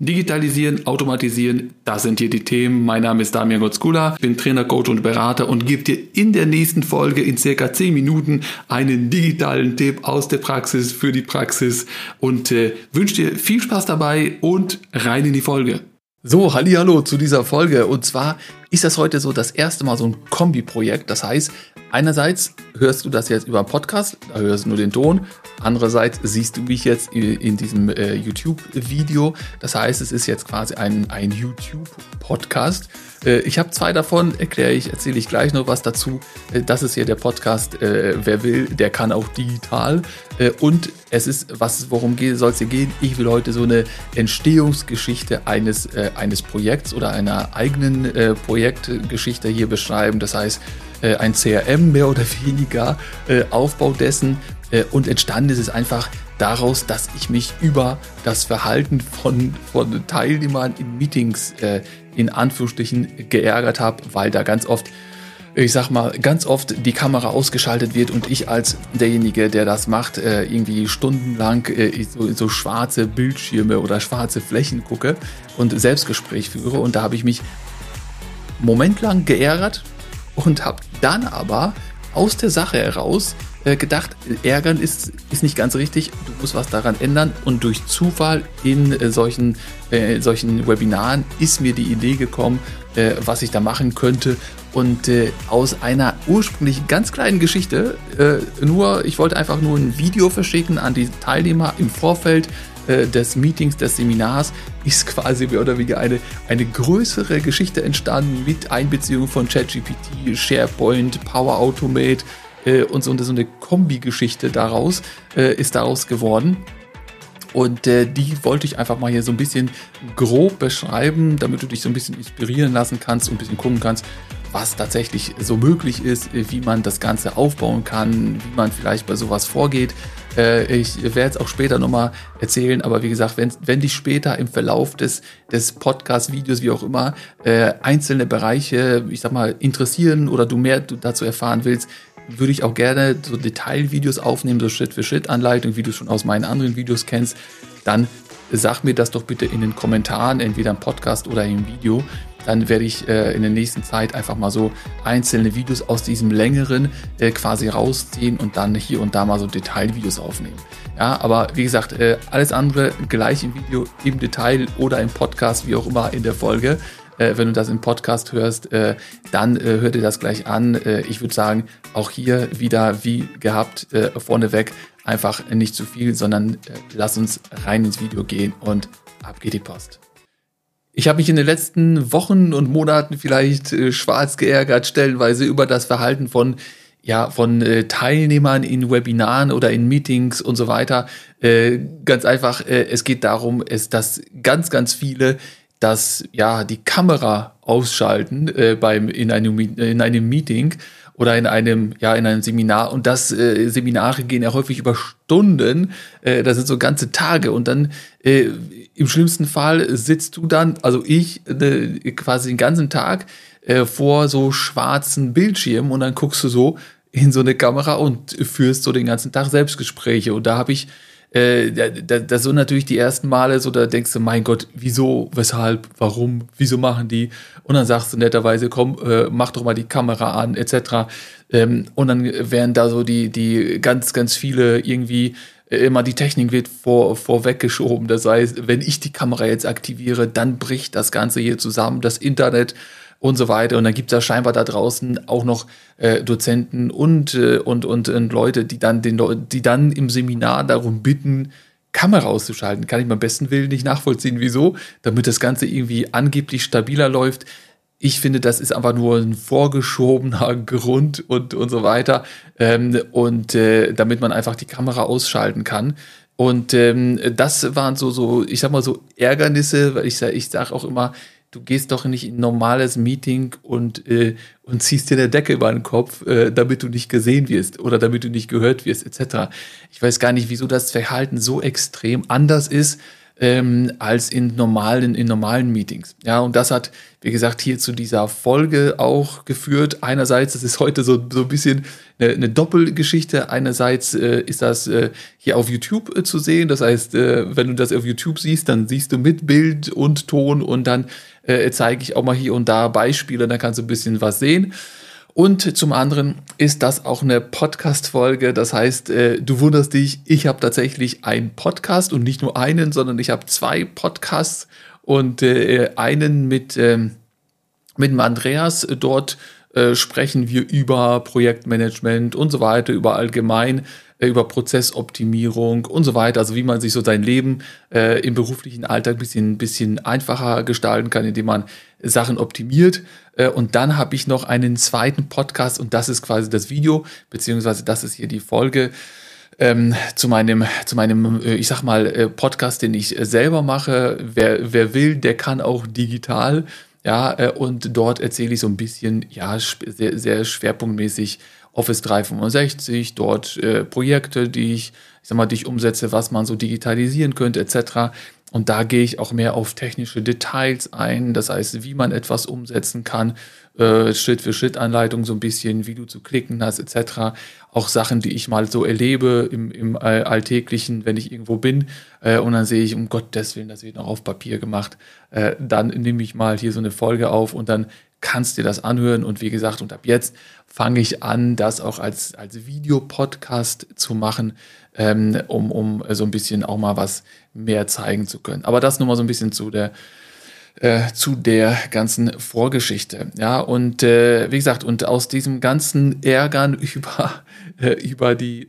Digitalisieren, automatisieren, das sind hier die Themen. Mein Name ist Damian Gorzkulla, bin Trainer, Coach und Berater und gebe dir in der nächsten Folge in circa 10 Minuten einen digitalen Tipp aus der Praxis für die Praxis und wünsche dir viel Spaß dabei und rein in die Folge. So, hallihallo zu dieser Folge, und zwar ist das heute so das erste Mal so ein Kombi-Projekt. Das heißt, einerseits hörst du das jetzt über einen Podcast, da hörst du nur den Ton, andererseits siehst du mich jetzt in diesem YouTube-Video. Das heißt, es ist jetzt quasi ein YouTube-Podcast. Ich habe 2 davon, erzähle ich gleich noch was dazu. Das ist hier der Podcast, wer will, der kann auch digital. Und es ist, worum soll es hier gehen? Ich will heute so eine Entstehungsgeschichte eines Projekts oder einer eigenen Projektgeschichte hier beschreiben. Das heißt, ein CRM mehr oder weniger, Aufbau dessen. Und entstanden ist es einfach daraus, dass ich mich über das Verhalten von Teilnehmern in Meetings in Anführungsstrichen geärgert habe, weil da ganz oft die Kamera ausgeschaltet wird und ich als derjenige, der das macht, irgendwie stundenlang so schwarze Bildschirme oder schwarze Flächen gucke und Selbstgespräch führe. Und da habe ich mich momentlang geärgert und habe dann aber aus der Sache heraus gedacht, ärgern ist nicht ganz richtig, du musst was daran ändern, und durch Zufall in solchen Webinaren ist mir die Idee gekommen, was ich da machen könnte, und aus einer ursprünglich ganz kleinen Geschichte, ich wollte einfach nur ein Video verschicken an die Teilnehmer im Vorfeld des Meetings, des Seminars, ist quasi mehr oder weniger eine größere Geschichte entstanden mit Einbeziehung von ChatGPT, SharePoint, Power Automate, und so eine Kombi-Geschichte daraus ist daraus geworden. Und die wollte ich einfach mal hier so ein bisschen grob beschreiben, damit du dich so ein bisschen inspirieren lassen kannst und ein bisschen gucken kannst, was tatsächlich so möglich ist, wie man das Ganze aufbauen kann, wie man vielleicht bei sowas vorgeht. Ich werde es auch später nochmal erzählen, aber wie gesagt, wenn dich später im Verlauf des Podcast-Videos, wie auch immer, einzelne Bereiche, ich sag mal, interessieren oder du mehr dazu erfahren willst, würde ich auch gerne so Detailvideos aufnehmen, so Schritt-für-Schritt-Anleitung, wie du es schon aus meinen anderen Videos kennst, dann sag mir das doch bitte in den Kommentaren, entweder im Podcast oder im Video. Dann werde ich in der nächsten Zeit einfach mal so einzelne Videos aus diesem längeren quasi rausziehen und dann hier und da mal so Detailvideos aufnehmen. Ja, aber wie gesagt, alles andere gleich im Video, im Detail oder im Podcast, wie auch immer in der Folge. Wenn du das im Podcast hörst, dann hör dir das gleich an. Ich würde sagen, auch hier wieder wie gehabt vorneweg einfach nicht zu viel, sondern lass uns rein ins Video gehen und ab geht die Post. Ich habe mich in den letzten Wochen und Monaten vielleicht schwarz geärgert, stellenweise über das Verhalten von Teilnehmern in Webinaren oder in Meetings und so weiter. Ganz einfach, es geht darum, dass ganz, ganz viele die Kamera ausschalten in einem Meeting oder in einem Seminar, und das Seminare gehen ja häufig über Stunden, das sind so ganze Tage, und dann im schlimmsten Fall sitzt du dann, also ich quasi den ganzen Tag vor so schwarzen Bildschirmen, und dann guckst du so in so eine Kamera und führst so den ganzen Tag Selbstgespräche, und da habe ich das so natürlich die ersten Male so, da denkst du, mein Gott, wieso, weshalb, warum, wieso machen die? Und dann sagst du netterweise, komm, mach doch mal die Kamera an, etc. Und dann werden da so die ganz, ganz viele irgendwie immer, die Technik wird vorweggeschoben. Das heißt, wenn ich die Kamera jetzt aktiviere, dann bricht das Ganze hier zusammen, das Internet und so weiter. Und dann gibt es da scheinbar da draußen auch noch Dozenten und Leute, die dann im Seminar darum bitten, Kamera auszuschalten. Kann ich beim besten Willen nicht nachvollziehen, wieso, damit das Ganze irgendwie angeblich stabiler läuft. Ich finde, das ist einfach nur ein vorgeschobener Grund und so weiter. Damit man einfach die Kamera ausschalten kann. Und das waren so, ich sag mal, so Ärgernisse, weil ich sag auch immer, du gehst doch nicht in ein normales Meeting und ziehst dir eine Decke über den Kopf, damit du nicht gesehen wirst oder damit du nicht gehört wirst, etc. Ich weiß gar nicht, wieso das Verhalten so extrem anders ist. als in normalen Meetings. Ja, und das hat, wie gesagt, hier zu dieser Folge auch geführt. Einerseits, das ist heute so ein bisschen eine Doppelgeschichte. Einerseits ist das hier auf YouTube zu sehen. Das heißt, wenn du das auf YouTube siehst, dann siehst du mit Bild und Ton und dann zeige ich auch mal hier und da Beispiele. Dann kannst du ein bisschen was sehen. Und zum anderen ist das auch eine Podcast-Folge. Das heißt, du wunderst dich, ich habe tatsächlich einen Podcast und nicht nur einen, sondern ich habe zwei Podcasts und einen mit dem Andreas. Dort sprechen wir über Projektmanagement und so weiter, über allgemein, über Prozessoptimierung und so weiter. Also wie man sich so sein Leben im beruflichen Alltag ein bisschen einfacher gestalten kann, indem man Sachen optimiert. Und dann habe ich noch einen zweiten Podcast und das ist quasi das Video, beziehungsweise das ist hier die Folge zu meinem, ich sag mal, Podcast, den ich selber mache. Wer will, der kann auch digital. Ja, und dort erzähle ich so ein bisschen, ja, sehr, sehr schwerpunktmäßig Office 365, dort Projekte, die ich umsetze, was man so digitalisieren könnte, etc. Und da gehe ich auch mehr auf technische Details ein, das heißt, wie man etwas umsetzen kann, Schritt-für-Schritt-Anleitung so ein bisschen, wie du zu klicken hast, etc. Auch Sachen, die ich mal so erlebe im Alltäglichen, wenn ich irgendwo bin und dann sehe ich, um Gottes Willen, das wird noch auf Papier gemacht, dann nehme ich mal hier so eine Folge auf und dann kannst dir das anhören. Und wie gesagt, und ab jetzt fange ich an, das auch als Videopodcast zu machen, um so ein bisschen auch mal was mehr zeigen zu können. Aber das nur mal so ein bisschen zu der ganzen Vorgeschichte. Ja, und wie gesagt, und aus diesem ganzen Ärgern über die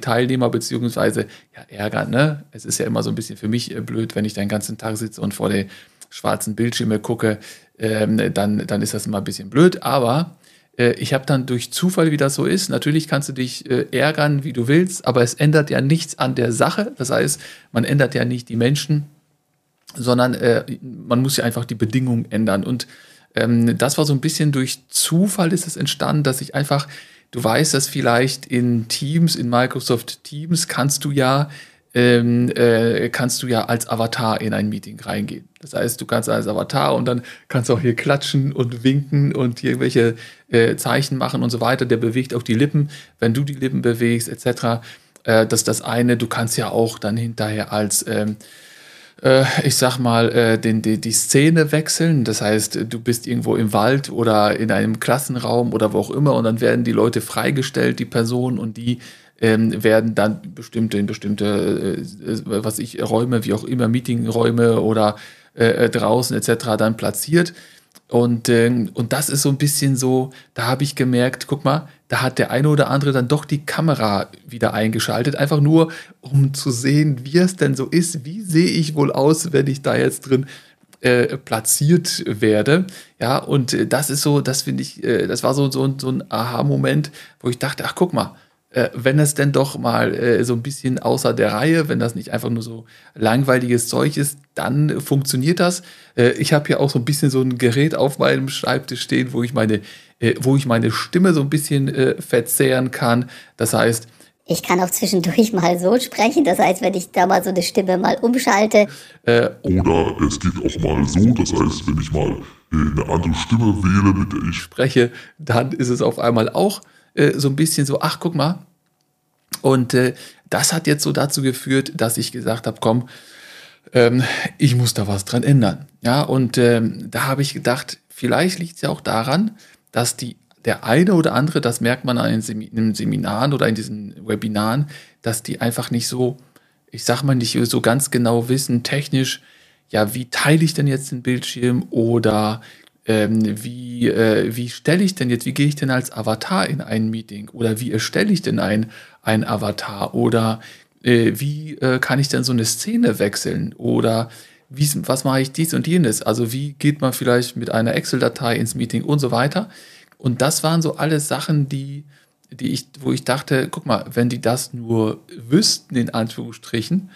Teilnehmer, beziehungsweise ja, Ärgern, ne? Es ist ja immer so ein bisschen für mich blöd, wenn ich den ganzen Tag sitze und vor der schwarzen Bildschirme gucke, dann ist das immer ein bisschen blöd, aber ich habe dann durch Zufall, wie das so ist, natürlich kannst du dich ärgern, wie du willst, aber es ändert ja nichts an der Sache, das heißt, man ändert ja nicht die Menschen, sondern man muss ja einfach die Bedingungen ändern und das war so ein bisschen durch Zufall ist es entstanden, dass ich einfach, du weißt das vielleicht, in Microsoft Teams kannst du ja als Avatar in ein Meeting reingehen. Das heißt, du kannst als Avatar und dann kannst du auch hier klatschen und winken und hier irgendwelche Zeichen machen und so weiter. Der bewegt auch die Lippen, wenn du die Lippen bewegst etc. Das ist das eine. Du kannst ja auch dann hinterher als ich sag mal, die Szene wechseln. Das heißt, du bist irgendwo im Wald oder in einem Klassenraum oder wo auch immer und dann werden die Leute freigestellt, die Personen, und die werden dann bestimmte Räume, wie auch immer, Meetingräume oder draußen etc. dann platziert. Und das ist so ein bisschen so, da habe ich gemerkt, guck mal, da hat der eine oder andere dann doch die Kamera wieder eingeschaltet, einfach nur, um zu sehen, wie es denn so ist, wie sehe ich wohl aus, wenn ich da jetzt drin platziert werde. Ja, und das ist so, das finde ich, das war so ein Aha-Moment, wo ich dachte, ach guck mal, wenn es denn doch mal so ein bisschen außer der Reihe, wenn das nicht einfach nur so langweiliges Zeug ist, dann funktioniert das. Ich habe hier auch so ein bisschen so ein Gerät auf meinem Schreibtisch stehen, wo ich meine Stimme so ein bisschen verzehren kann. Das heißt, ich kann auch zwischendurch mal so sprechen. Das heißt, wenn ich da mal so eine Stimme mal umschalte. Oder es geht auch mal so. Das heißt, wenn ich mal eine andere Stimme wähle, mit der ich spreche, dann ist es auf einmal auch so ein bisschen so, ach, guck mal. Und das hat jetzt so dazu geführt, dass ich gesagt habe, komm, ich muss da was dran ändern. Ja, und da habe ich gedacht, vielleicht liegt es ja auch daran, dass der eine oder andere, das merkt man an in Seminaren oder in diesen Webinaren, dass die einfach nicht so, ich sag mal, nicht so ganz genau wissen, technisch, ja, wie teile ich denn jetzt den Bildschirm oder wie stelle ich denn jetzt, wie gehe ich denn als Avatar in ein Meeting oder wie erstelle ich denn ein Avatar oder wie kann ich denn so eine Szene wechseln oder was mache ich dies und jenes, also wie geht man vielleicht mit einer Excel-Datei ins Meeting und so weiter. Und das waren so alles Sachen, wo ich dachte, guck mal, wenn die das nur wüssten, in Anführungsstrichen,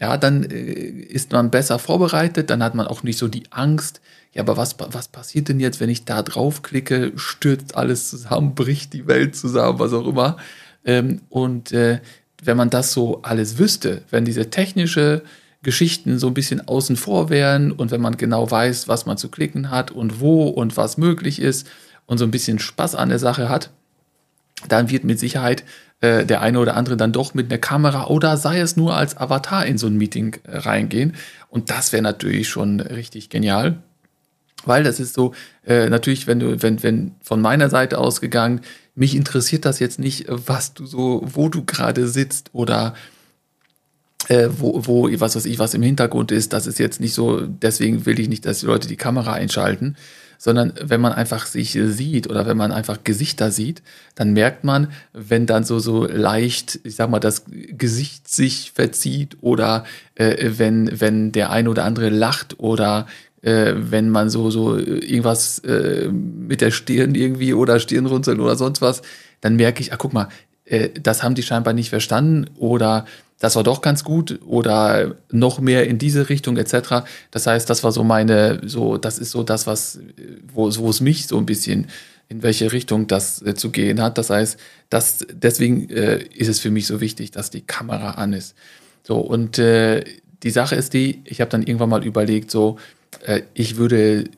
ja, dann ist man besser vorbereitet, dann hat man auch nicht so die Angst, ja, aber was passiert denn jetzt, wenn ich da draufklicke, stürzt alles zusammen, bricht die Welt zusammen, was auch immer. Und wenn man das so alles wüsste, wenn diese technische Geschichten so ein bisschen außen vor wären und wenn man genau weiß, was man zu klicken hat und wo und was möglich ist und so ein bisschen Spaß an der Sache hat, dann wird mit Sicherheit der eine oder andere dann doch mit einer Kamera oder sei es nur als Avatar in so ein Meeting reingehen. Und das wäre natürlich schon richtig genial, weil das ist so, natürlich, wenn von meiner Seite ausgegangen, mich interessiert das jetzt nicht, was du so, wo du gerade sitzt oder wo was weiß ich, was im Hintergrund ist. Das ist jetzt nicht so, deswegen will ich nicht, dass die Leute die Kamera einschalten, sondern wenn man einfach sich sieht oder wenn man einfach Gesichter sieht, dann merkt man, wenn dann so leicht, ich sag mal, das Gesicht sich verzieht oder wenn der ein oder andere lacht oder wenn man so irgendwas mit der Stirn irgendwie oder Stirnrunzeln oder sonst was, dann merke ich, guck mal, das haben die scheinbar nicht verstanden oder das war doch ganz gut oder noch mehr in diese Richtung etc. Das heißt, das war so das ist so das, was, wo es mich so ein bisschen, in welche Richtung das zu gehen hat. Das heißt, deswegen ist es für mich so wichtig, dass die Kamera an ist. So, und die Sache ist ich habe dann irgendwann mal überlegt, so, es würde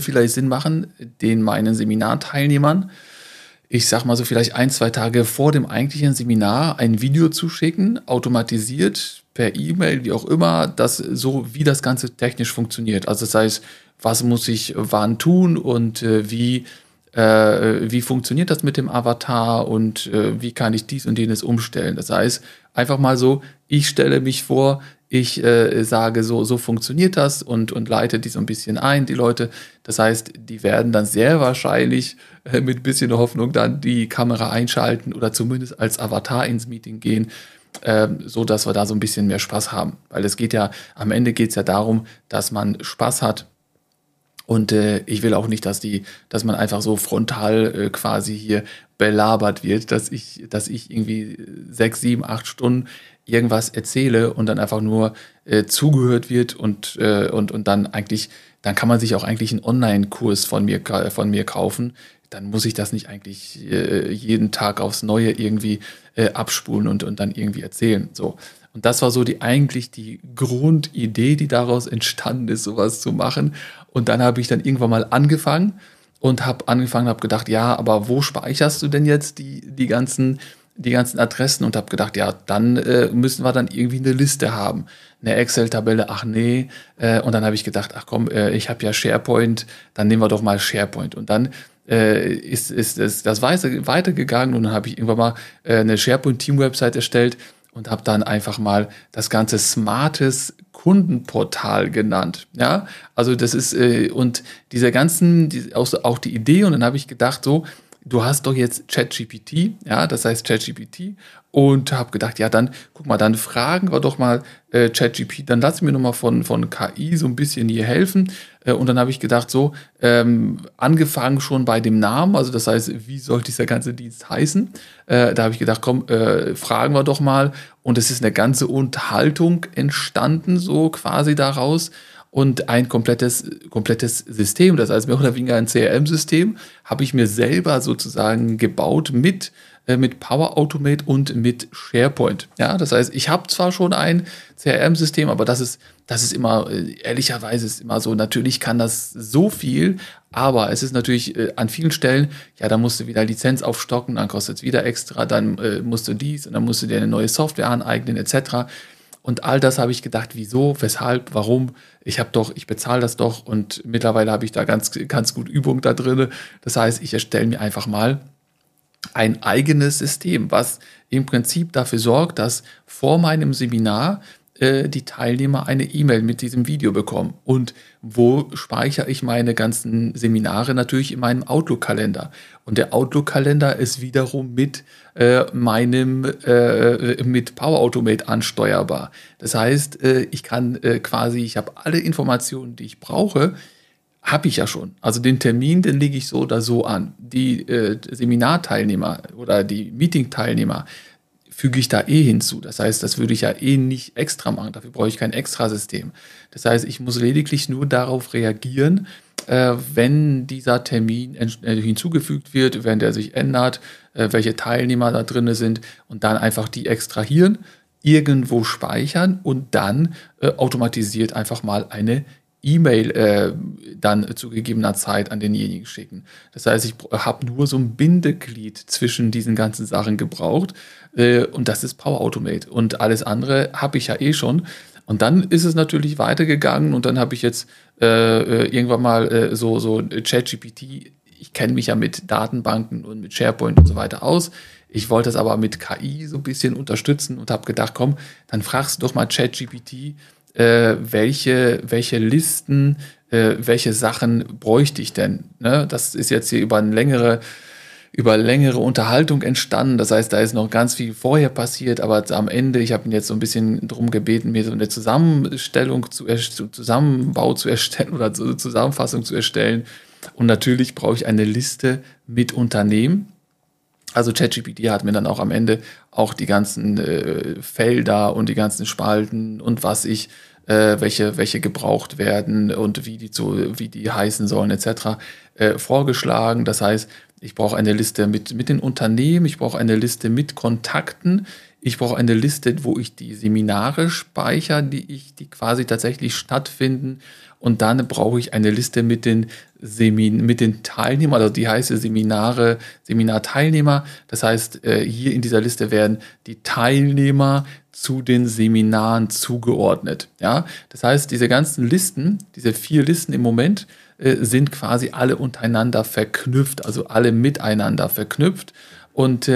vielleicht Sinn machen, meinen Seminarteilnehmern, ich sag mal so vielleicht 1-2 Tage vor dem eigentlichen Seminar ein Video zu schicken, automatisiert, per E-Mail, wie auch immer, wie das Ganze technisch funktioniert. Also das heißt, was muss ich wann tun und wie funktioniert das mit dem Avatar und wie kann ich dies und jenes umstellen. Das heißt, einfach mal so, ich stelle mich vor, ich sage, so funktioniert das und leite die so ein bisschen ein, die Leute. Das heißt, die werden dann sehr wahrscheinlich mit ein bisschen Hoffnung dann die Kamera einschalten oder zumindest als Avatar ins Meeting gehen, so dass wir da so ein bisschen mehr Spaß haben. Weil am Ende geht es ja darum, dass man Spaß hat. Und ich will auch nicht, dass man einfach so frontal quasi hier belabert wird, dass ich irgendwie 6, 7, 8 Stunden irgendwas erzähle und dann einfach nur zugehört wird und dann kann man sich auch eigentlich einen Online-Kurs von mir kaufen. Dann muss ich das nicht eigentlich jeden Tag aufs Neue irgendwie abspulen und dann irgendwie erzählen. So. Und das war so die Grundidee, die daraus entstanden ist, sowas zu machen. Und dann habe ich dann irgendwann mal angefangen und habe gedacht, ja, aber wo speicherst du denn jetzt die ganzen Adressen? Und habe gedacht, ja, dann müssen wir dann irgendwie eine Liste haben, eine Excel-Tabelle, ach nee. Und dann habe ich gedacht, ach komm, ich habe ja SharePoint, dann nehmen wir doch mal SharePoint. Und dann ist das weitergegangen und dann habe ich irgendwann mal eine SharePoint-Team-Website erstellt und habe dann einfach mal das ganze smartes Kundenportal genannt. Ja, also das ist, und dieser ganzen, auch die Idee, und dann habe ich gedacht, so, du hast doch jetzt ChatGPT, ja, das heißt ChatGPT, und habe gedacht, ja, dann, guck mal, dann fragen wir doch mal ChatGPT, dann lass mir nochmal von KI so ein bisschen hier helfen. Und dann habe ich gedacht, so, angefangen schon bei dem Namen, also das heißt, wie soll dieser ganze Dienst heißen? Da habe ich gedacht, komm, fragen wir doch mal. Und es ist eine ganze Unterhaltung entstanden, so quasi daraus. Und ein komplettes System, das heißt mehr oder weniger ein CRM-System, habe ich mir selber sozusagen gebaut mit Power Automate und mit SharePoint. Ja, das heißt, ich habe zwar schon ein CRM-System, aber das ist immer, ehrlicherweise ist immer so, natürlich kann das so viel, aber es ist natürlich an vielen Stellen, ja, da musst du wieder Lizenz aufstocken, dann kostet es wieder extra, dann musst du dies und dann musst du dir eine neue Software aneignen etc. Und all das habe ich gedacht, wieso, weshalb, warum, ich bezahle das doch, und mittlerweile habe ich da ganz, ganz gut Übung da drin. Das heißt, ich erstelle mir einfach mal ein eigenes System, was im Prinzip dafür sorgt, dass vor meinem Seminar die Teilnehmer eine E-Mail mit diesem Video bekommen. Und wo speichere ich meine ganzen Seminare? Natürlich in meinem Outlook-Kalender. Und der Outlook-Kalender ist wiederum mit Power Automate ansteuerbar. Das heißt, ich habe alle Informationen, die ich brauche, habe ich ja schon. Also den Termin, den lege ich so oder so an. Die Seminarteilnehmer oder die Meeting-Teilnehmer füge ich da hinzu. Das heißt, das würde ich ja nicht extra machen. Dafür brauche ich kein extra System. Das heißt, ich muss lediglich nur darauf reagieren, wenn dieser Termin hinzugefügt wird, wenn der sich ändert, welche Teilnehmer da drin sind, und dann einfach die extrahieren, irgendwo speichern und dann automatisiert einfach mal eine E-Mail dann zu gegebener Zeit an denjenigen schicken. Das heißt, ich habe nur so ein Bindeglied zwischen diesen ganzen Sachen gebraucht und das ist Power Automate und alles andere habe ich ja eh schon. Und dann ist es natürlich weitergegangen und dann habe ich jetzt irgendwann mal so ChatGPT. Ich kenne mich ja mit Datenbanken und mit SharePoint und so weiter aus. Ich wollte das aber mit KI so ein bisschen unterstützen und habe gedacht, komm, dann fragst du doch mal ChatGPT, welche Listen, welche Sachen bräuchte ich denn? Ne? Das ist jetzt hier über längere Unterhaltung entstanden. Das heißt, da ist noch ganz viel vorher passiert, aber am Ende, ich habe ihn jetzt so ein bisschen darum gebeten, mir so eine Zusammenfassung zu erstellen. Und natürlich brauche ich eine Liste mit Unternehmen. Also ChatGPT hat mir dann auch am Ende auch die ganzen Felder und die ganzen Spalten und was ich, welche gebraucht werden und wie die heißen sollen etc. vorgeschlagen. Das heißt, ich brauche eine Liste mit den Unternehmen, ich brauche eine Liste mit Kontakten, ich brauche eine Liste, wo ich die Seminare speichere, die quasi tatsächlich stattfinden. Und dann brauche ich eine Liste mit den Teilnehmern, also die heißt Seminarteilnehmer. Das heißt, hier in dieser Liste werden die Teilnehmer zu den Seminaren zugeordnet. Ja? Das heißt, diese ganzen Listen, diese 4 Listen im Moment, sind quasi alle untereinander verknüpft, also alle miteinander verknüpft. Und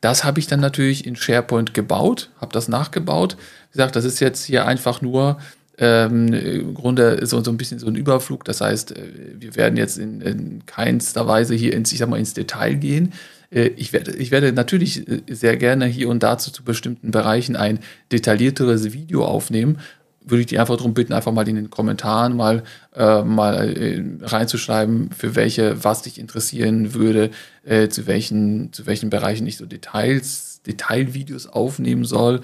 das habe ich dann natürlich in SharePoint gebaut, habe das nachgebaut. Wie gesagt, das ist jetzt hier einfach nur im Grunde so ein bisschen so ein Überflug. Das heißt, wir werden jetzt in keinster Weise hier ins Detail gehen. Ich werde natürlich sehr gerne hier und dazu zu bestimmten Bereichen ein detaillierteres Video aufnehmen. Würde ich dich einfach darum bitten, einfach mal in den Kommentaren mal reinzuschreiben, was dich interessieren würde, zu welchen Bereichen ich so Detailvideos aufnehmen soll.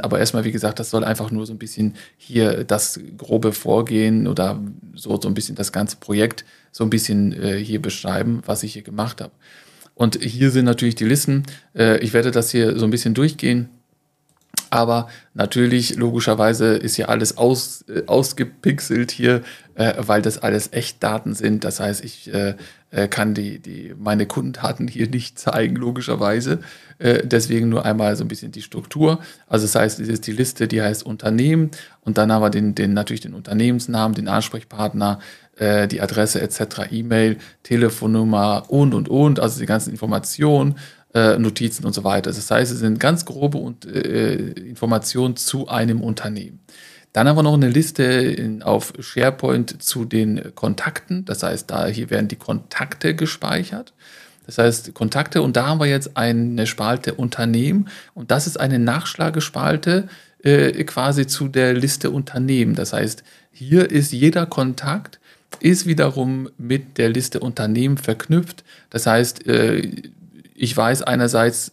Aber erstmal, wie gesagt, das soll einfach nur so ein bisschen hier das grobe Vorgehen oder so ein bisschen das ganze Projekt so ein bisschen hier beschreiben, was ich hier gemacht habe. Und hier sind natürlich die Listen. Ich werde das hier so ein bisschen durchgehen. Aber natürlich, logischerweise ist hier alles ausgepixelt hier, weil das alles Echtdaten sind. Das heißt, ich kann meine Kundendaten hier nicht zeigen, logischerweise. Deswegen nur einmal so ein bisschen die Struktur. Also das heißt, es ist die Liste, die heißt Unternehmen. Und dann haben wir natürlich den Unternehmensnamen, den Ansprechpartner, die Adresse etc., E-Mail, Telefonnummer und. Also die ganzen Informationen. Notizen und so weiter. Das heißt, es sind ganz grobe Informationen zu einem Unternehmen. Dann haben wir noch eine Liste auf SharePoint zu den Kontakten. Das heißt, hier werden die Kontakte gespeichert. Das heißt, Kontakte, und da haben wir jetzt eine Spalte Unternehmen und das ist eine Nachschlagespalte quasi zu der Liste Unternehmen. Das heißt, hier ist jeder Kontakt ist wiederum mit der Liste Unternehmen verknüpft. Das heißt, ich weiß einerseits,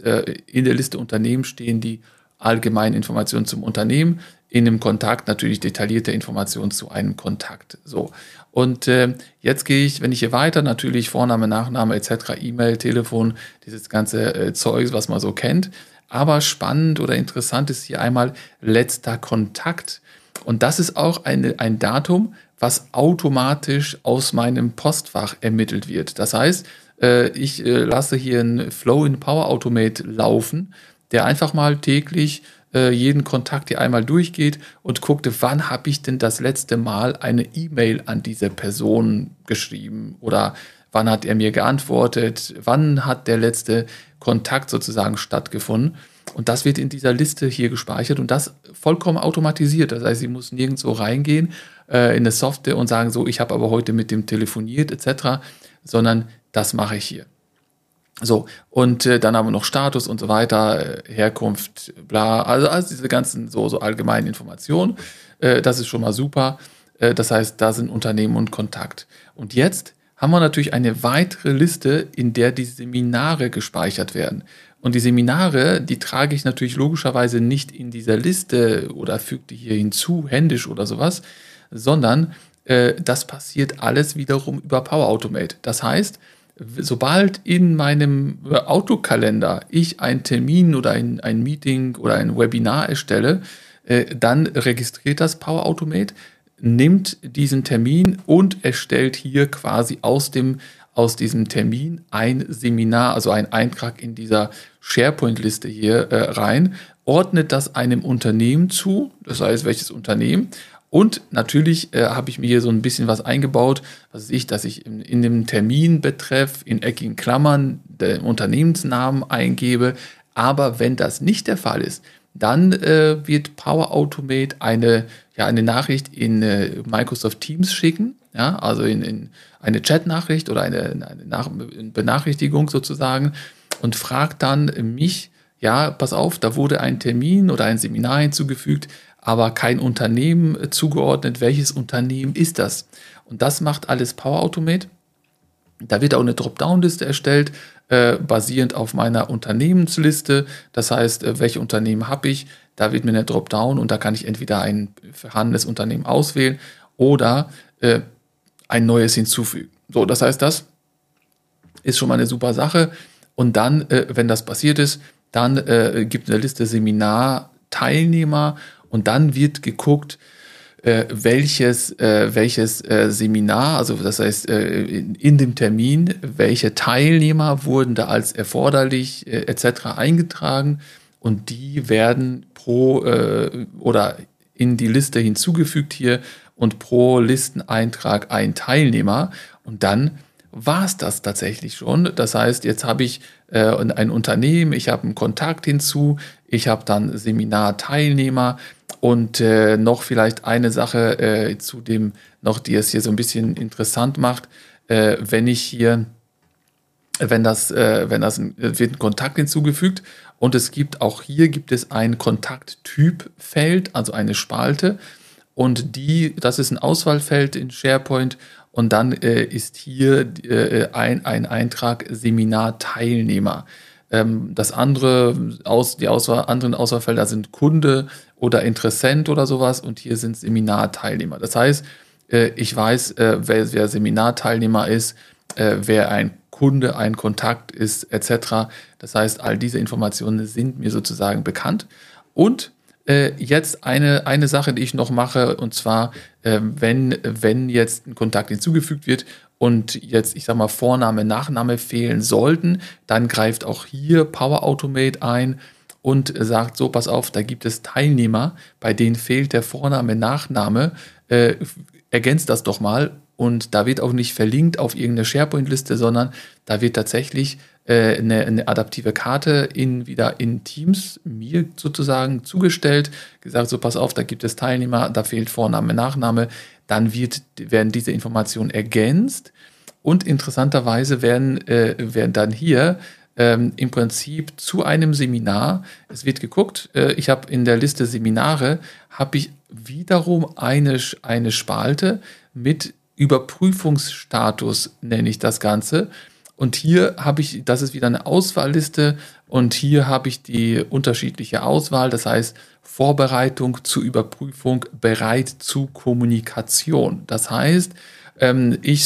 in der Liste Unternehmen stehen die allgemeinen Informationen zum Unternehmen, in dem Kontakt natürlich detaillierte Informationen zu einem Kontakt. So. Und jetzt gehe ich, wenn ich hier weiter, natürlich Vorname, Nachname etc., E-Mail, Telefon, dieses ganze Zeugs, was man so kennt. Aber spannend oder interessant ist hier einmal letzter Kontakt. Und das ist auch ein Datum, was automatisch aus meinem Postfach ermittelt wird. Das heißt, ich lasse hier einen Flow in Power Automate laufen, der einfach mal täglich jeden Kontakt hier einmal durchgeht und guckt, wann habe ich denn das letzte Mal eine E-Mail an diese Person geschrieben oder wann hat er mir geantwortet, wann hat der letzte Kontakt sozusagen stattgefunden. Und das wird in dieser Liste hier gespeichert und das vollkommen automatisiert. Das heißt, Sie müssen nirgendwo reingehen in eine Software und sagen so, ich habe aber heute mit dem telefoniert etc., sondern das mache ich hier. So, und dann haben wir noch Status und so weiter, Herkunft, bla, also diese ganzen so allgemeinen Informationen. Das ist schon mal super. Das heißt, da sind Unternehmen und Kontakt. Und jetzt haben wir natürlich eine weitere Liste, in der die Seminare gespeichert werden. Und die Seminare, die trage ich natürlich logischerweise nicht in dieser Liste oder füge die hier hinzu, händisch oder sowas, sondern das passiert alles wiederum über Power Automate. Das heißt, sobald in meinem Outlook-Kalender ich einen Termin oder ein Meeting oder ein Webinar erstelle, dann registriert das Power Automate, nimmt diesen Termin und erstellt hier quasi aus diesem Termin ein Seminar, also einen Eintrag in dieser SharePoint-Liste hier rein, ordnet das einem Unternehmen zu, das heißt, welches Unternehmen. Und natürlich habe ich mir hier so ein bisschen was eingebaut, was weiß ich, dass ich in dem Terminbetreff in eckigen Klammern den Unternehmensnamen eingebe. Aber wenn das nicht der Fall ist, dann wird Power Automate eine Nachricht in Microsoft Teams schicken, ja, also in eine Chatnachricht oder eine Benachrichtigung sozusagen und fragt dann mich, ja, pass auf, da wurde ein Termin oder ein Seminar hinzugefügt, aber kein Unternehmen zugeordnet. Welches Unternehmen ist das? Und das macht alles Power Automate. Da wird auch eine Dropdown-Liste erstellt, basierend auf meiner Unternehmensliste. Das heißt, welche Unternehmen habe ich? Da wird mir eine Dropdown und da kann ich entweder ein vorhandenes Unternehmen auswählen oder ein neues hinzufügen. So, das heißt, das ist schon mal eine super Sache. Und dann, wenn das passiert ist, dann gibt eine Liste Seminarteilnehmer. Und dann wird geguckt, welches Seminar, also das heißt in dem Termin, welche Teilnehmer wurden da als erforderlich etc. eingetragen und die werden oder in die Liste hinzugefügt hier und pro Listeneintrag ein Teilnehmer und dann war es das tatsächlich schon. Das heißt, jetzt habe ich ein Unternehmen, ich habe einen Kontakt hinzu, ich habe dann Seminarteilnehmer und noch vielleicht eine Sache zu dem noch, die es hier so ein bisschen interessant macht, wird ein Kontakt hinzugefügt und es gibt ein Kontakttypfeld, also eine Spalte und das ist ein Auswahlfeld in SharePoint. Und dann ist hier ein Eintrag Seminarteilnehmer. Die anderen Auswahlfelder sind Kunde oder Interessent oder sowas. Und hier sind Seminarteilnehmer. Das heißt, ich weiß, wer Seminarteilnehmer ist, wer ein Kunde, ein Kontakt ist, etc. Das heißt, all diese Informationen sind mir sozusagen bekannt. Und jetzt eine Sache, die ich noch mache, und zwar, wenn jetzt ein Kontakt hinzugefügt wird und jetzt, ich sag mal, Vorname, Nachname fehlen sollten, dann greift auch hier Power Automate ein und sagt so, pass auf, da gibt es Teilnehmer, bei denen fehlt der Vorname, Nachname, ergänzt das doch mal. Und da wird auch nicht verlinkt auf irgendeine SharePoint-Liste, sondern da wird tatsächlich eine adaptive Karte wieder in Teams mir sozusagen zugestellt, gesagt, so pass auf, da gibt es Teilnehmer, da fehlt Vorname, Nachname, dann werden diese Informationen ergänzt und interessanterweise werden dann hier im Prinzip zu einem Seminar, es wird geguckt, ich habe in der Liste Seminare, habe ich wiederum eine Spalte mit Überprüfungsstatus nenne ich das Ganze. Und hier habe ich, das ist wieder eine Auswahlliste und hier habe ich die unterschiedliche Auswahl, das heißt Vorbereitung zu Überprüfung, bereit zu Kommunikation. Das heißt, ich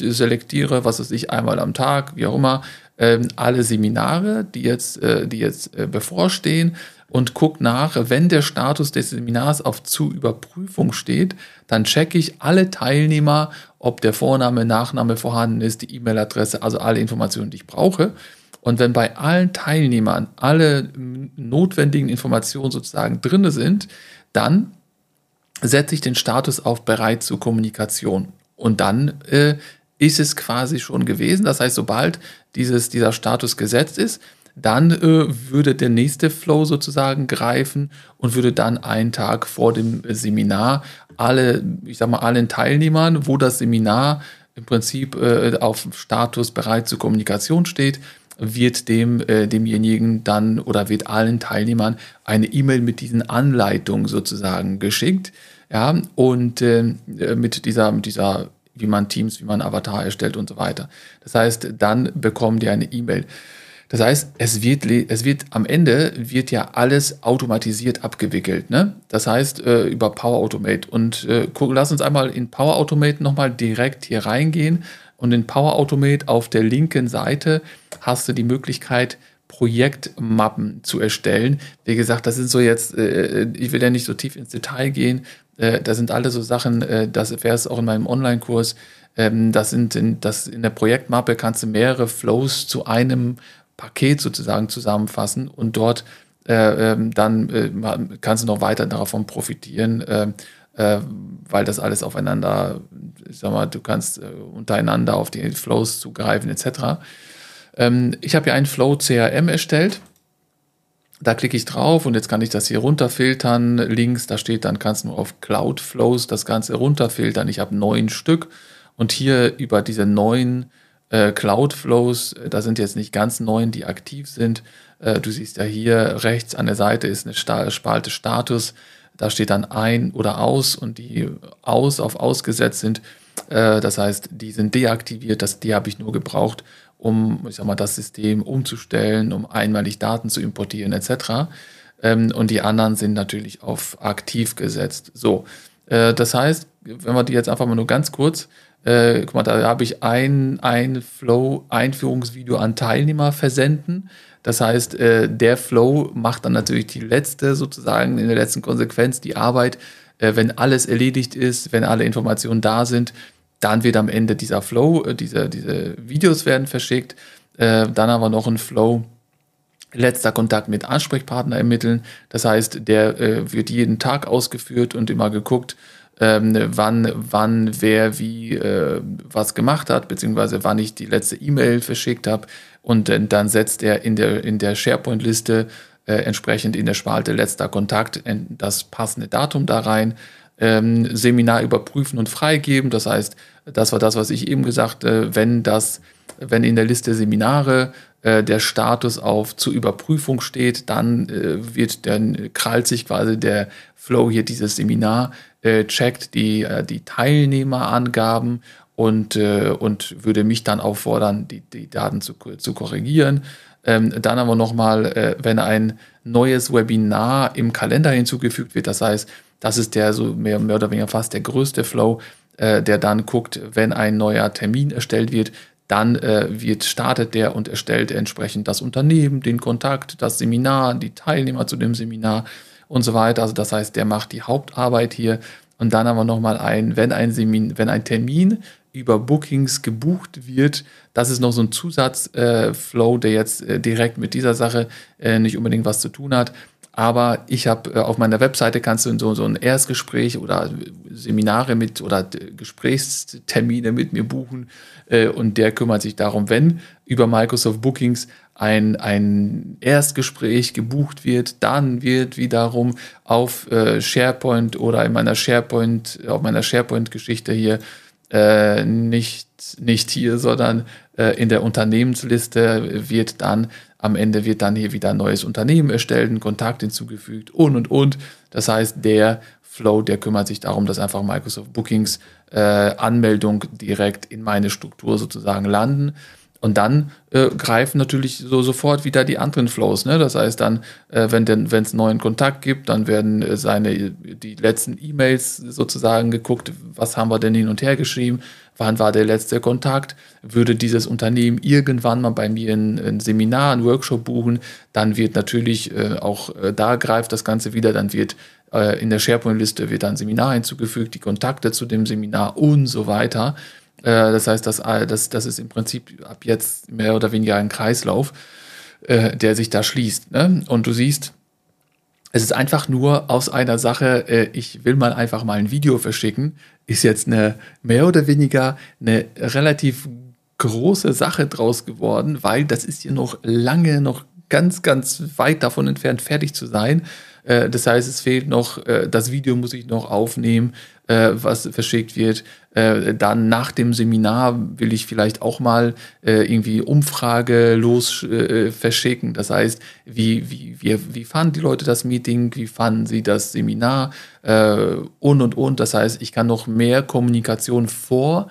selektiere, was weiß ich, einmal am Tag, wie auch immer, alle Seminare, die jetzt bevorstehen und gucke nach, wenn der Status des Seminars auf zu Überprüfung steht, dann checke ich alle Teilnehmer, ob der Vorname, Nachname vorhanden ist, die E-Mail-Adresse, also alle Informationen, die ich brauche. Und wenn bei allen Teilnehmern alle notwendigen Informationen sozusagen drin sind, dann setze ich den Status auf bereit zur Kommunikation. Und dann ist es quasi schon gewesen. Das heißt, sobald dieser Status gesetzt ist, dann würde der nächste Flow sozusagen greifen und würde dann einen Tag vor dem Seminar allen Teilnehmern, wo das Seminar im Prinzip auf Status bereit zur Kommunikation steht, wird demjenigen dann oder wird allen Teilnehmern eine E-Mail mit diesen Anleitungen sozusagen geschickt. Ja, und mit dieser wie man Teams, wie man Avatar erstellt und so weiter. Das heißt, dann bekommen die eine E-Mail. Das heißt, am Ende wird ja alles automatisiert abgewickelt, ne? Das heißt, über Power Automate. Und lass uns einmal in Power Automate nochmal direkt hier reingehen Und in Power Automate auf der linken Seite hast du die Möglichkeit, Projektmappen zu erstellen. Wie gesagt, das sind so jetzt, ich will ja nicht so tief ins Detail gehen, das sind alle so Sachen, das erfährst du auch in meinem Online-Kurs, in der Projektmappe kannst du mehrere Flows zu einem Paket sozusagen zusammenfassen und dort dann kannst du noch weiter davon profitieren, weil das alles aufeinander, ich sag mal, du kannst untereinander auf die Flows zugreifen etc. Ich habe hier einen Flow CRM erstellt. Da klicke ich drauf und jetzt kann ich das hier runterfiltern. Links, da steht dann, kannst du nur auf Cloud Flows das Ganze runterfiltern. Ich habe 9 Stück und hier über diese 9 Cloud Flows, da sind jetzt nicht ganz 9, die aktiv sind. Du siehst ja hier rechts an der Seite ist eine Spalte Status. Da steht dann ein oder aus und die aus auf ausgesetzt sind. Das heißt, die sind deaktiviert. Die habe ich nur gebraucht, um, ich sag mal, das System umzustellen, um einmalig Daten zu importieren etc. Und die anderen sind natürlich auf aktiv gesetzt. So, das heißt, wenn wir die jetzt einfach mal nur ganz kurz, guck mal, da habe ich ein Flow-Einführungsvideo an Teilnehmer versenden. Das heißt, der Flow macht dann natürlich die letzte, sozusagen in der letzten Konsequenz, die Arbeit. Wenn alles erledigt ist, wenn alle Informationen da sind, dann wird am Ende dieser Flow, diese Videos werden verschickt. Dann haben wir noch einen Flow, letzter Kontakt mit Ansprechpartner ermitteln. Das heißt, der wird jeden Tag ausgeführt und immer geguckt, wann, wer, wie was gemacht hat, beziehungsweise wann ich die letzte E-Mail verschickt habe. Und dann setzt er in der SharePoint-Liste entsprechend in der Spalte letzter Kontakt das passende Datum da rein. Seminar überprüfen und freigeben. Das heißt, das war das, was ich eben gesagt habe, wenn in der Liste Seminare der Status auf zur Überprüfung steht, dann krallt sich quasi der Flow hier dieses Seminar, checkt die Teilnehmerangaben und würde mich dann auffordern, die Daten zu korrigieren. Dann haben wir nochmal, wenn ein neues Webinar im Kalender hinzugefügt wird, das heißt, das ist der so mehr oder weniger fast der größte Flow, der dann guckt, wenn ein neuer Termin erstellt wird, dann startet der und erstellt entsprechend das Unternehmen, den Kontakt, das Seminar, die Teilnehmer zu dem Seminar und so weiter. Also das heißt, der macht die Hauptarbeit hier. Und dann haben wir nochmal wenn ein Termin über Bookings gebucht wird, das ist noch so ein Zusatzflow, der jetzt direkt mit dieser Sache nicht unbedingt was zu tun hat. Aber ich habe auf meiner Webseite kannst du in so ein Erstgespräch oder Seminare mit oder Gesprächstermine mit mir buchen und der kümmert sich darum, wenn über Microsoft Bookings ein Erstgespräch gebucht wird, dann wird wiederum auf SharePoint oder auf meiner SharePoint-Geschichte hier nicht hier, sondern in der Unternehmensliste wird dann am Ende hier wieder ein neues Unternehmen erstellt, ein Kontakt hinzugefügt und. Das heißt, der Flow, der kümmert sich darum, dass einfach Microsoft Bookings Anmeldung direkt in meine Struktur sozusagen landen. Und dann greifen natürlich sofort wieder die anderen Flows, ne? Das heißt dann, wenn es neuen Kontakt gibt, dann werden die letzten E-Mails sozusagen geguckt, was haben wir denn hin und her geschrieben, wann war der letzte Kontakt, würde dieses Unternehmen irgendwann mal bei mir ein Seminar, ein Workshop buchen, dann wird natürlich da greift das Ganze wieder, dann wird in der SharePoint-Liste wird ein Seminar hinzugefügt, die Kontakte zu dem Seminar und so weiter. Das heißt, das ist im Prinzip ab jetzt mehr oder weniger ein Kreislauf, der sich da schließt. Ne? Und du siehst, es ist einfach nur aus einer Sache, ich will mal einfach mal ein Video verschicken, ist jetzt eine mehr oder weniger eine relativ große Sache draus geworden, weil das ist hier noch lange, noch ganz, ganz weit davon entfernt, fertig zu sein. Das heißt, es fehlt noch, das Video muss ich noch aufnehmen, was verschickt wird. Dann nach dem Seminar will ich vielleicht auch mal irgendwie Umfrage los verschicken. Das heißt, wie fanden die Leute das Meeting, wie fanden sie das Seminar und. Das heißt, ich kann noch mehr Kommunikation vor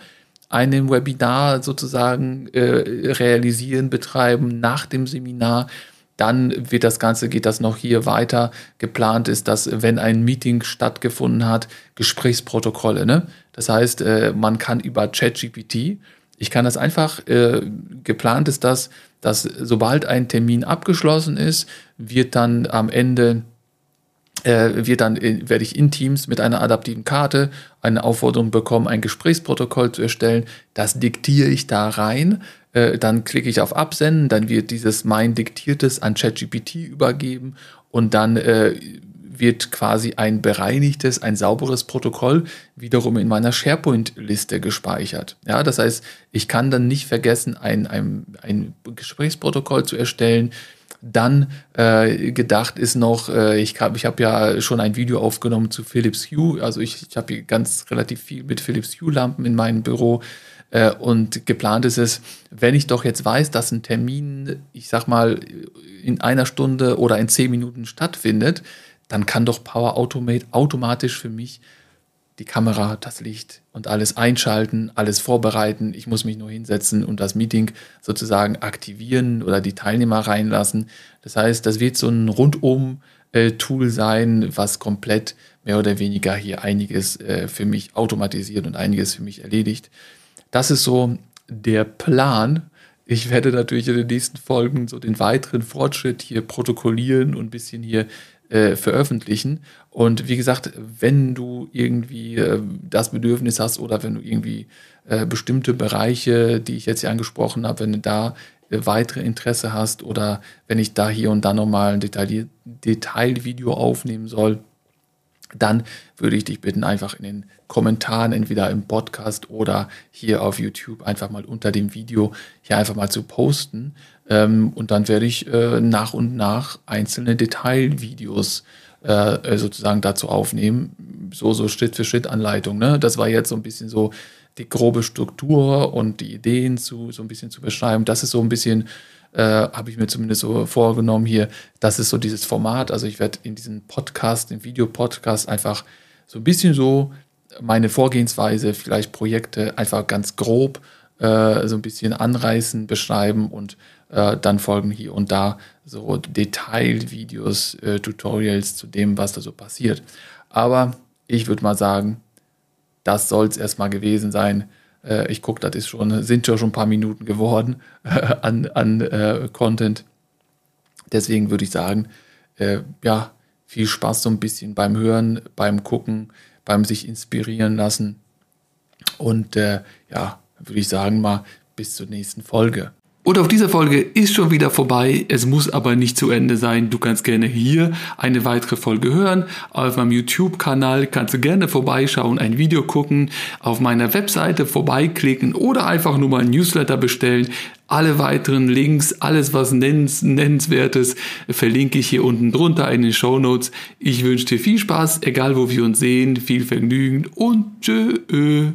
einem Webinar sozusagen realisieren, betreiben, nach dem Seminar. Dann wird das Ganze, geht das noch hier weiter. Geplant ist, dass, wenn ein Meeting stattgefunden hat, Gesprächsprotokolle. Ne? Das heißt, man kann über ChatGPT Ich kann das einfach, geplant ist das, dass sobald ein Termin abgeschlossen ist, wird dann am Ende, werde ich in Teams mit einer adaptiven Karte eine Aufforderung bekommen, ein Gesprächsprotokoll zu erstellen. Das diktiere ich da rein. Dann klicke ich auf Absenden, dann wird dieses mein Diktiertes an ChatGPT übergeben und dann wird quasi ein bereinigtes, ein sauberes Protokoll wiederum in meiner SharePoint-Liste gespeichert. Ja, das heißt, ich kann dann nicht vergessen, ein Gesprächsprotokoll zu erstellen. Dann gedacht ist noch, ich hab ja schon ein Video aufgenommen zu Philips Hue. Also ich habe hier relativ viel mit Philips Hue-Lampen in meinem Büro. Und geplant ist es, wenn ich doch jetzt weiß, dass ein Termin, ich sag mal, in einer Stunde oder in 10 Minuten stattfindet, dann kann doch Power Automate automatisch für mich die Kamera, das Licht und alles einschalten, alles vorbereiten. Ich muss mich nur hinsetzen und das Meeting sozusagen aktivieren oder die Teilnehmer reinlassen. Das heißt, das wird so ein Rundum-Tool sein, was komplett mehr oder weniger hier einiges für mich automatisiert und einiges für mich erledigt. Das ist so der Plan. Ich werde natürlich in den nächsten Folgen so den weiteren Fortschritt hier protokollieren und ein bisschen hier veröffentlichen. Und wie gesagt, wenn du irgendwie das Bedürfnis hast oder wenn du irgendwie bestimmte Bereiche, die ich jetzt hier angesprochen habe, wenn du da weitere Interesse hast oder wenn ich da hier und da nochmal ein Detailvideo aufnehmen soll, dann würde ich dich bitten, einfach in den Kommentaren, entweder im Podcast oder hier auf YouTube, einfach mal unter dem Video hier einfach mal zu posten. Und dann werde ich nach und nach einzelne Detailvideos sozusagen dazu aufnehmen. So Schritt für Schritt Anleitung. Ne? Das war jetzt so ein bisschen so die grobe Struktur und die Ideen so ein bisschen zu beschreiben. Das ist so ein bisschen, habe ich mir zumindest so vorgenommen hier, das ist so dieses Format, also ich werde in diesem Podcast, im Videopodcast einfach so ein bisschen so meine Vorgehensweise, vielleicht Projekte einfach ganz grob so ein bisschen anreißen, beschreiben und dann folgen hier und da so Detailvideos, Tutorials zu dem, was da so passiert. Aber ich würde mal sagen, das soll es erstmal gewesen sein. Ich gucke, das ist sind schon ein paar Minuten geworden an Content. Deswegen würde ich sagen, ja, viel Spaß so ein bisschen beim Hören, beim Gucken, beim sich inspirieren lassen. Und ja, würde ich sagen mal, bis zur nächsten Folge. Und auch diese Folge ist schon wieder vorbei. Es muss aber nicht zu Ende sein. Du kannst gerne hier eine weitere Folge hören. Auf meinem YouTube-Kanal kannst du gerne vorbeischauen, ein Video gucken, auf meiner Webseite vorbeiklicken oder einfach nur mal ein Newsletter bestellen. Alle weiteren Links, alles was Nennenswertes, verlinke ich hier unten drunter in den Shownotes. Ich wünsche dir viel Spaß, egal wo wir uns sehen, viel Vergnügen und tschö.